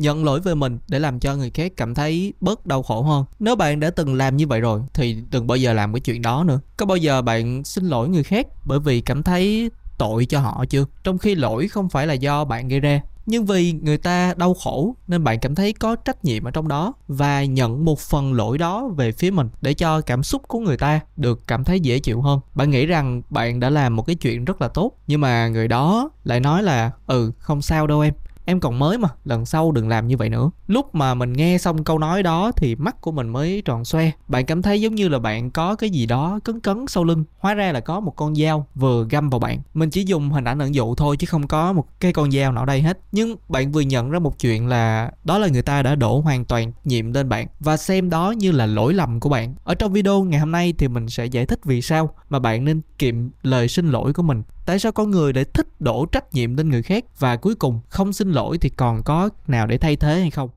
nhận lỗi về mình để làm cho người khác cảm thấy bớt đau khổ hơn. Nếu bạn đã từng làm như vậy rồi thì đừng bao giờ làm cái chuyện đó nữa. Có bao giờ bạn xin lỗi người khác bởi vì cảm thấy tội cho họ chưa? Trong khi lỗi không phải là do bạn gây ra, nhưng vì người ta đau khổ nên bạn cảm thấy có trách nhiệm ở trong đó và nhận một phần lỗi đó về phía mình để cho cảm xúc của người ta được cảm thấy dễ chịu hơn. Bạn nghĩ rằng bạn đã làm một cái chuyện rất là tốt, nhưng mà người đó lại nói là không sao đâu em còn mới mà, lần sau đừng làm như vậy nữa. Lúc mà mình nghe xong câu nói đó thì mắt của mình mới tròn xoe. Bạn cảm thấy giống như là bạn có cái gì đó cấn cấn sau lưng, hóa ra là có một con dao vừa găm vào bạn. Mình chỉ dùng hình ảnh ẩn dụ thôi chứ không có một cái con dao nào đây hết. Nhưng bạn vừa nhận ra một chuyện là đó là người ta đã đổ hoàn toàn nhiệm lên bạn và xem đó như là lỗi lầm của bạn. Ở trong video ngày hôm nay thì mình sẽ giải thích vì sao mà bạn nên kiệm lời xin lỗi của mình. Tại sao con người lại thích đổ trách nhiệm lên người khác, và cuối cùng không xin lỗi thì còn có nào để thay thế hay không?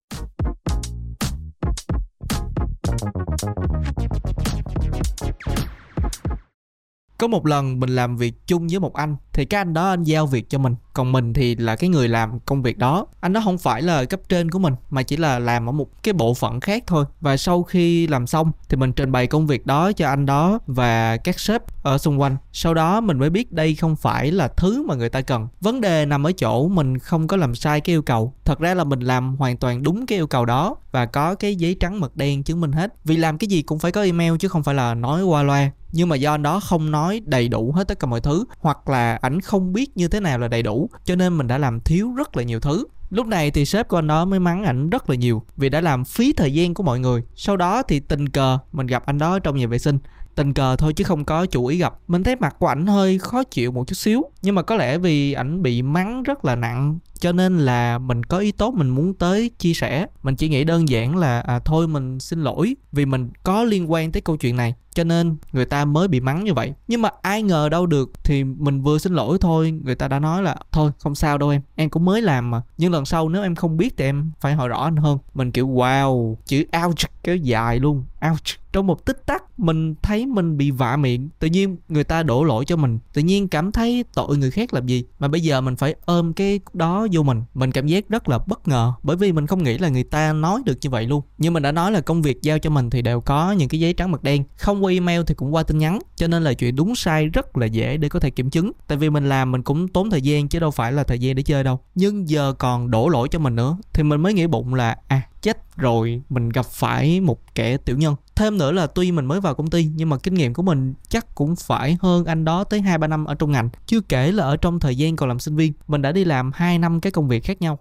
Có một lần mình làm việc chung với một anh, thì cái anh đó anh giao việc cho mình, còn mình thì là cái người làm công việc đó. Anh đó không phải là cấp trên của mình mà chỉ là làm ở một cái bộ phận khác thôi. Và sau khi làm xong thì mình trình bày công việc đó cho anh đó và các sếp ở xung quanh. Sau đó mình mới biết đây không phải là thứ mà người ta cần. Vấn đề nằm ở chỗ mình không có làm sai cái yêu cầu. Thật ra là mình làm hoàn toàn đúng cái yêu cầu đó và có cái giấy trắng mực đen chứng minh hết. Vì làm cái gì cũng phải có email chứ không phải là nói qua loa. Nhưng mà do anh đó không nói đầy đủ hết tất cả mọi thứ, hoặc là ảnh không biết như thế nào là đầy đủ, cho nên mình đã làm thiếu rất là nhiều thứ. Lúc này thì sếp của anh đó mới mắng ảnh rất là nhiều vì đã làm phí thời gian của mọi người. Sau đó thì tình cờ mình gặp anh đó trong nhà vệ sinh, tình cờ thôi chứ không có chủ ý gặp. Mình thấy mặt của ảnh hơi khó chịu một chút xíu, nhưng mà có lẽ vì ảnh bị mắng rất là nặng cho nên là mình có ý tốt, mình muốn tới chia sẻ. Mình chỉ nghĩ đơn giản là thôi mình xin lỗi vì mình có liên quan tới câu chuyện này cho nên người ta mới bị mắng như vậy. Nhưng mà ai ngờ đâu được, thì mình vừa xin lỗi thôi người ta đã nói là thôi không sao đâu em cũng mới làm mà, nhưng lần sau nếu em không biết thì em phải hỏi rõ anh hơn. Mình kiểu wow, chữ ouch kéo dài luôn, ouch. Trong một tích tắc mình thấy mình bị vạ miệng, tự nhiên người ta đổ lỗi cho mình, tự nhiên cảm thấy tội người khác làm gì mà bây giờ mình phải ôm cái đó vô mình. Mình cảm giác rất là bất ngờ bởi vì mình không nghĩ là người ta nói được như vậy luôn. Nhưng mình đã nói là công việc giao cho mình thì đều có những cái giấy trắng mực đen, không qua email thì cũng qua tin nhắn, cho nên là chuyện đúng sai rất là dễ để có thể kiểm chứng. Tại vì mình làm mình cũng tốn thời gian chứ đâu phải là thời gian để chơi đâu. Nhưng giờ còn đổ lỗi cho mình nữa thì mình mới nghĩ bụng là chết rồi, mình gặp phải một kẻ tiểu nhân. Thêm nữa là tuy mình mới vào công ty nhưng mà kinh nghiệm của mình chắc cũng phải hơn anh đó tới 2-3 năm ở trong ngành. Chưa kể là ở trong thời gian còn làm sinh viên, mình đã đi làm 2 năm cái công việc khác nhau.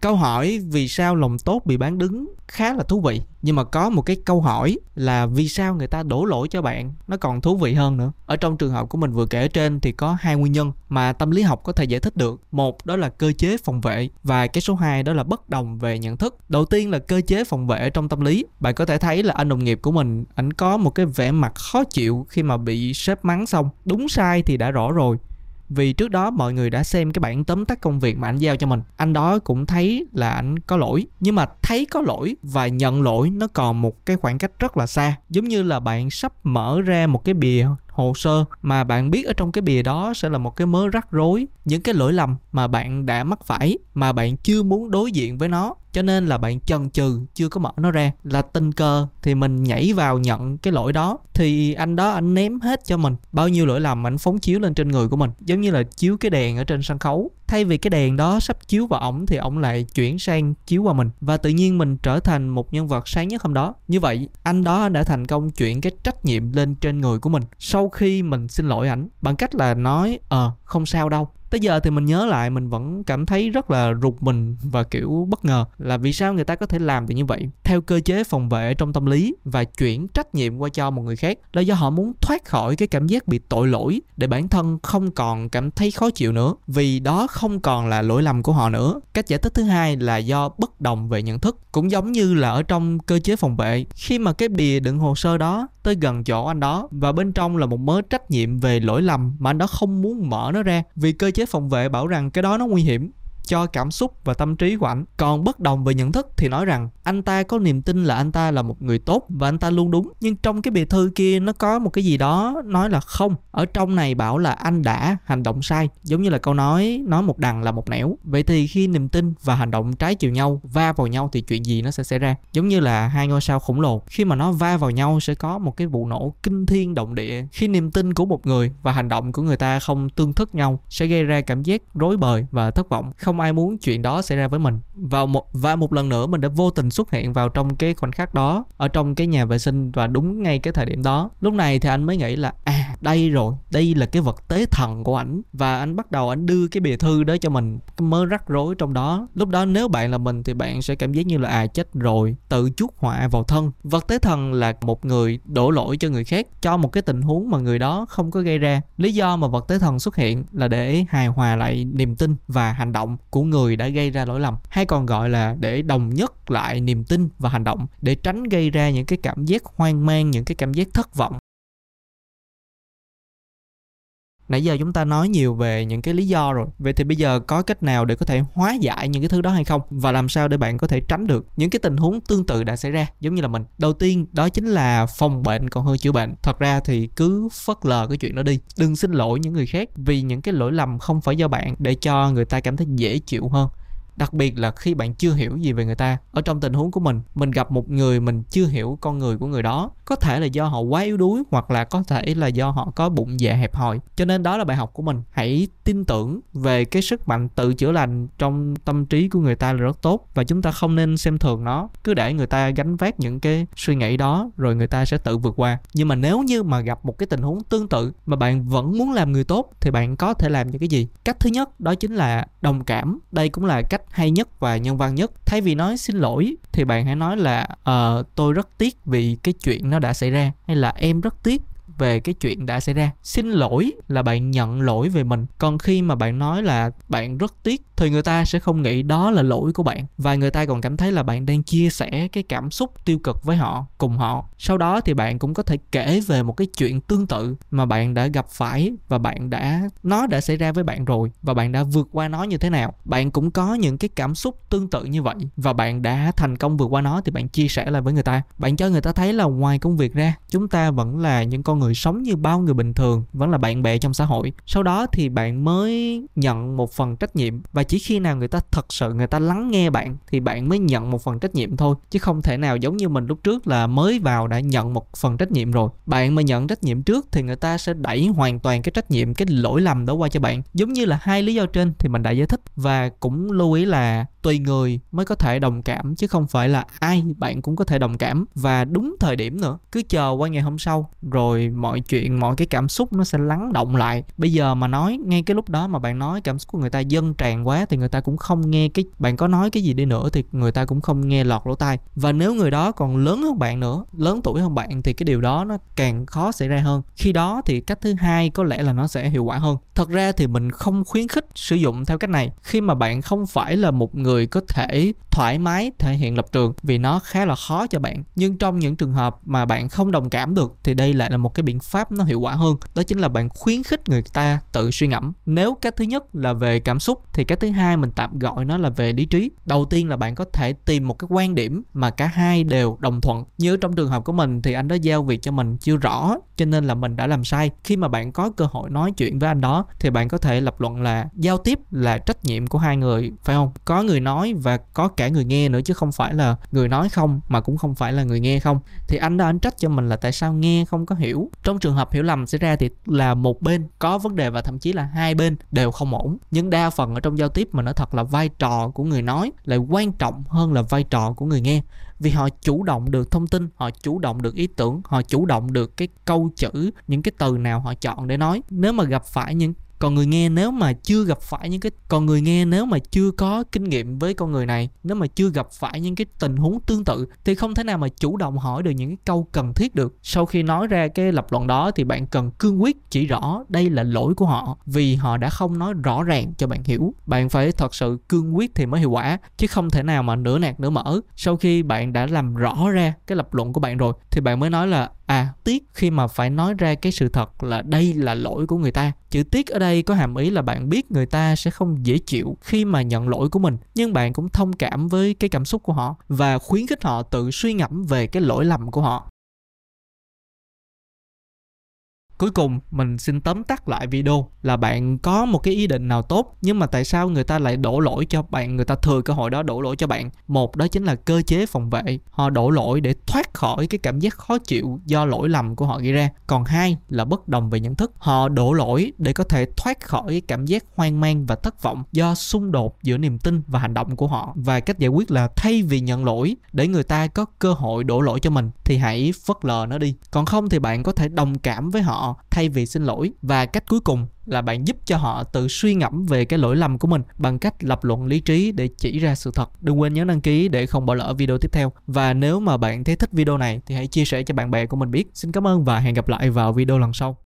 Câu hỏi vì sao lòng tốt bị bán đứng khá là thú vị, nhưng mà có một cái câu hỏi là vì sao người ta đổ lỗi cho bạn nó còn thú vị hơn nữa. Ở trong trường hợp của mình vừa kể trên thì có 2 nguyên nhân mà tâm lý học có thể giải thích được. Một đó là cơ chế phòng vệ và cái số 2 đó là bất đồng về nhận thức. Đầu tiên là cơ chế phòng vệ trong tâm lý. Bạn có thể thấy là anh đồng nghiệp của mình, ảnh có một cái vẻ mặt khó chịu khi mà bị sếp mắng xong, đúng sai thì đã rõ rồi. Vì trước đó mọi người đã xem cái bản tóm tắt công việc mà anh giao cho mình. Anh đó cũng thấy là anh có lỗi, nhưng mà thấy có lỗi và nhận lỗi nó còn một cái khoảng cách rất là xa. Giống như là bạn sắp mở ra một cái bìa hồ sơ mà bạn biết ở trong cái bìa đó sẽ là một cái mớ rắc rối, những cái lỗi lầm mà bạn đã mắc phải mà bạn chưa muốn đối diện với nó, cho nên là bạn chần chừ chưa có mở nó ra. Là tình cờ thì mình nhảy vào nhận cái lỗi đó thì anh đó anh ném hết cho mình, bao nhiêu lỗi lầm anh phóng chiếu lên trên người của mình, giống như là chiếu cái đèn ở trên sân khấu. Thay vì cái đèn đó sắp chiếu vào ổng thì ổng lại chuyển sang chiếu qua mình, và tự nhiên mình trở thành một nhân vật sáng nhất hôm đó. Như vậy anh đó anh đã thành công chuyển cái trách nhiệm lên trên người của mình sau khi mình xin lỗi ảnh bằng cách là nói không sao đâu. Tới giờ thì mình nhớ lại mình vẫn cảm thấy rất là rụt mình và kiểu bất ngờ là vì sao người ta có thể làm được như vậy. Theo cơ chế phòng vệ trong tâm lý và chuyển trách nhiệm qua cho một người khác là do họ muốn thoát khỏi cái cảm giác bị tội lỗi để bản thân không còn cảm thấy khó chịu nữa, vì đó không còn là lỗi lầm của họ nữa. Cách giải thích thứ hai là do bất đồng về nhận thức. Cũng giống như là ở trong cơ chế phòng vệ, khi mà cái bìa đựng hồ sơ đó tới gần chỗ anh đó và bên trong là một mớ trách nhiệm về lỗi lầm mà anh đó không muốn mở nó ra vì cơ chế phòng vệ bảo rằng cái đó nó nguy hiểm, cho cảm xúc và tâm trí của ảnh. Còn bất đồng về nhận thức thì nói rằng anh ta có niềm tin là anh ta là một người tốt và anh ta luôn đúng. Nhưng trong cái bìa thư kia nó có một cái gì đó nói là không. Ở trong này bảo là anh đã hành động sai. Giống như là câu nói một đằng là một nẻo. Vậy thì khi niềm tin và hành động trái chiều nhau va vào nhau thì chuyện gì nó sẽ xảy ra? Giống như là hai ngôi sao khổng lồ, khi mà nó va vào nhau sẽ có một cái vụ nổ kinh thiên động địa. Khi niềm tin của một người và hành động của người ta không tương thích nhau sẽ gây ra cảm giác rối bời và thất vọng. Không ai muốn chuyện đó xảy ra với mình. Và một lần nữa mình đã vô tình xuất hiện vào trong cái khoảnh khắc đó, ở trong cái nhà vệ sinh và đúng ngay cái thời điểm đó. Lúc này thì anh mới nghĩ là đây rồi, đây là cái vật tế thần của ảnh. Và anh bắt đầu anh đưa cái bìa thư đó cho mình, mớ rắc rối trong đó. Lúc đó nếu bạn là mình thì bạn sẽ cảm giác như là chết rồi, tự chuốc họa vào thân. Vật tế thần là một người đổ lỗi cho người khác, cho một cái tình huống mà người đó không có gây ra. Lý do mà vật tế thần xuất hiện là để hài hòa lại niềm tin và hành động của người đã gây ra lỗi lầm, hay còn gọi là để đồng nhất lại niềm tin và hành động, để tránh gây ra những cái cảm giác hoang mang, những cái cảm giác thất vọng. Nãy giờ chúng ta nói nhiều về những cái lý do rồi. Vậy thì bây giờ có cách nào để có thể hóa giải những cái thứ đó hay không? Và làm sao để bạn có thể tránh được những cái tình huống tương tự đã xảy ra giống như là mình? Đầu tiên đó chính là phòng bệnh còn hơn chữa bệnh. Thật ra thì cứ phớt lờ cái chuyện đó đi. Đừng xin lỗi những người khác vì những cái lỗi lầm không phải do bạn, để cho người ta cảm thấy dễ chịu hơn. Đặc biệt là khi bạn chưa hiểu gì về người ta. Ở trong tình huống của mình gặp một người mình chưa hiểu con người của người đó. Có thể là do họ quá yếu đuối, hoặc là có thể là do họ có bụng dạ hẹp hòi. Cho nên đó là bài học của mình. Hãy tin tưởng về cái sức mạnh tự chữa lành trong tâm trí của người ta là rất tốt. Và chúng ta không nên xem thường nó. Cứ để người ta gánh vác những cái suy nghĩ đó, rồi người ta sẽ tự vượt qua. Nhưng mà nếu như mà gặp một cái tình huống tương tự mà bạn vẫn muốn làm người tốt, thì bạn có thể làm những cái gì? Cách thứ nhất đó chính là đồng cảm. Đây cũng là cách hay nhất và nhân văn nhất. Thay vì nói xin lỗi thì bạn hãy nói là tôi rất tiếc vì cái chuyện nó đã xảy ra, hay là em rất tiếc về cái chuyện đã xảy ra. Xin lỗi là bạn nhận lỗi về mình. Còn khi mà bạn nói là bạn rất tiếc thì người ta sẽ không nghĩ đó là lỗi của bạn, và người ta còn cảm thấy là bạn đang chia sẻ cái cảm xúc tiêu cực với họ, cùng họ. Sau đó thì bạn cũng có thể kể về một cái chuyện tương tự mà bạn đã gặp phải và nó đã xảy ra với bạn rồi, và bạn đã vượt qua nó như thế nào. Bạn cũng có những cái cảm xúc tương tự như vậy và bạn đã thành công vượt qua nó, thì bạn chia sẻ lại với người ta. Bạn cho người ta thấy là ngoài công việc ra, chúng ta vẫn là những con người sống như bao người bình thường, vẫn là bạn bè trong xã hội. Sau đó thì bạn mới nhận một phần trách nhiệm, và chỉ khi nào người ta thật sự người ta lắng nghe bạn thì bạn mới nhận một phần trách nhiệm thôi, chứ không thể nào giống như mình lúc trước là mới vào đã nhận một phần trách nhiệm rồi. Bạn mà nhận trách nhiệm trước thì người ta sẽ đẩy hoàn toàn cái trách nhiệm, cái lỗi lầm đó qua cho bạn. Giống như là hai lý do trên thì mình đã giải thích. Và cũng lưu ý là tùy người mới có thể đồng cảm, chứ không phải là ai bạn cũng có thể đồng cảm, và đúng thời điểm nữa. Cứ chờ qua ngày hôm sau rồi mọi chuyện, mọi cái cảm xúc nó sẽ lắng động lại. Bây giờ mà nói ngay cái lúc đó mà bạn nói cảm xúc của người ta dâng tràn quá thì người ta cũng không nghe. Bạn có nói cái gì đi nữa thì người ta cũng không nghe lọt lỗ tai. Và nếu người đó còn lớn hơn bạn nữa, lớn tuổi hơn bạn, thì cái điều đó nó càng khó xảy ra hơn. Khi đó thì cách thứ hai có lẽ là nó sẽ hiệu quả hơn. Thật ra thì mình không khuyến khích sử dụng theo cách này khi mà bạn không phải là một người có thể thoải mái thể hiện lập trường, vì nó khá là khó cho bạn. Nhưng trong những trường hợp mà bạn không đồng cảm được thì đây lại là một cái biện pháp nó hiệu quả hơn. Đó chính là bạn khuyến khích người ta tự suy ngẫm. Nếu cách thứ nhất là về cảm xúc thì cách thứ hai mình tạm gọi nó là về lý trí. Đầu tiên là bạn có thể tìm một cái quan điểm mà cả hai đều đồng thuận. Như trong trường hợp của mình thì anh đó giao việc cho mình chưa rõ, cho nên là mình đã làm sai. Khi mà bạn có cơ hội nói chuyện với anh đó thì bạn có thể lập luận là giao tiếp là trách nhiệm của hai người, phải không? Có người nói và có cả người nghe nữa, chứ không phải là người nói không mà cũng không phải là người nghe không. Thì anh đó anh trách cho mình là tại sao nghe không có hiểu. Trong trường hợp hiểu lầm xảy ra thì là một bên có vấn đề và thậm chí là hai bên đều không ổn. Nhưng đa phần ở trong giao tiếp mà nói thật là vai trò của người nói lại quan trọng hơn là vai trò của người nghe, vì họ chủ động được thông tin, họ chủ động được ý tưởng, họ chủ động được cái câu chữ, những cái từ nào họ chọn để nói. Còn người nghe nếu mà chưa có kinh nghiệm với con người này, nếu mà chưa gặp phải những cái tình huống tương tự thì không thể nào mà chủ động hỏi được những cái câu cần thiết được. Sau khi nói ra cái lập luận đó thì bạn cần cương quyết chỉ rõ đây là lỗi của họ vì họ đã không nói rõ ràng cho bạn hiểu. Bạn phải thật sự cương quyết thì mới hiệu quả, chứ không thể nào mà nửa nạt nửa mở. Sau khi bạn đã làm rõ ra cái lập luận của bạn rồi thì bạn mới nói là à, tiếc khi mà phải nói ra cái sự thật là đây là lỗi của người ta. Chữ tiếc ở đây có hàm ý là bạn biết người ta sẽ không dễ chịu khi mà nhận lỗi của mình, nhưng bạn cũng thông cảm với cái cảm xúc của họ và khuyến khích họ tự suy ngẫm về cái lỗi lầm của họ. Cuối cùng, mình xin tóm tắt lại video là bạn có một cái ý định nào tốt, nhưng mà tại sao người ta lại đổ lỗi cho bạn, người ta thừa cơ hội đó đổ lỗi cho bạn. Một, đó chính là cơ chế phòng vệ. Họ đổ lỗi để thoát khỏi cái cảm giác khó chịu do lỗi lầm của họ gây ra. Còn hai là bất đồng về nhận thức. Họ đổ lỗi để có thể thoát khỏi cảm giác hoang mang và thất vọng do xung đột giữa niềm tin và hành động của họ. Và cách giải quyết là thay vì nhận lỗi để người ta có cơ hội đổ lỗi cho mình thì hãy phớt lờ nó đi. Còn không thì bạn có thể đồng cảm với họ thay vì xin lỗi. Và cách cuối cùng là bạn giúp cho họ tự suy ngẫm về cái lỗi lầm của mình bằng cách lập luận lý trí để chỉ ra sự thật. Đừng quên nhấn đăng ký để không bỏ lỡ video tiếp theo. Và nếu mà bạn thấy thích video này thì hãy chia sẻ cho bạn bè của mình biết. Xin cảm ơn và hẹn gặp lại vào video lần sau.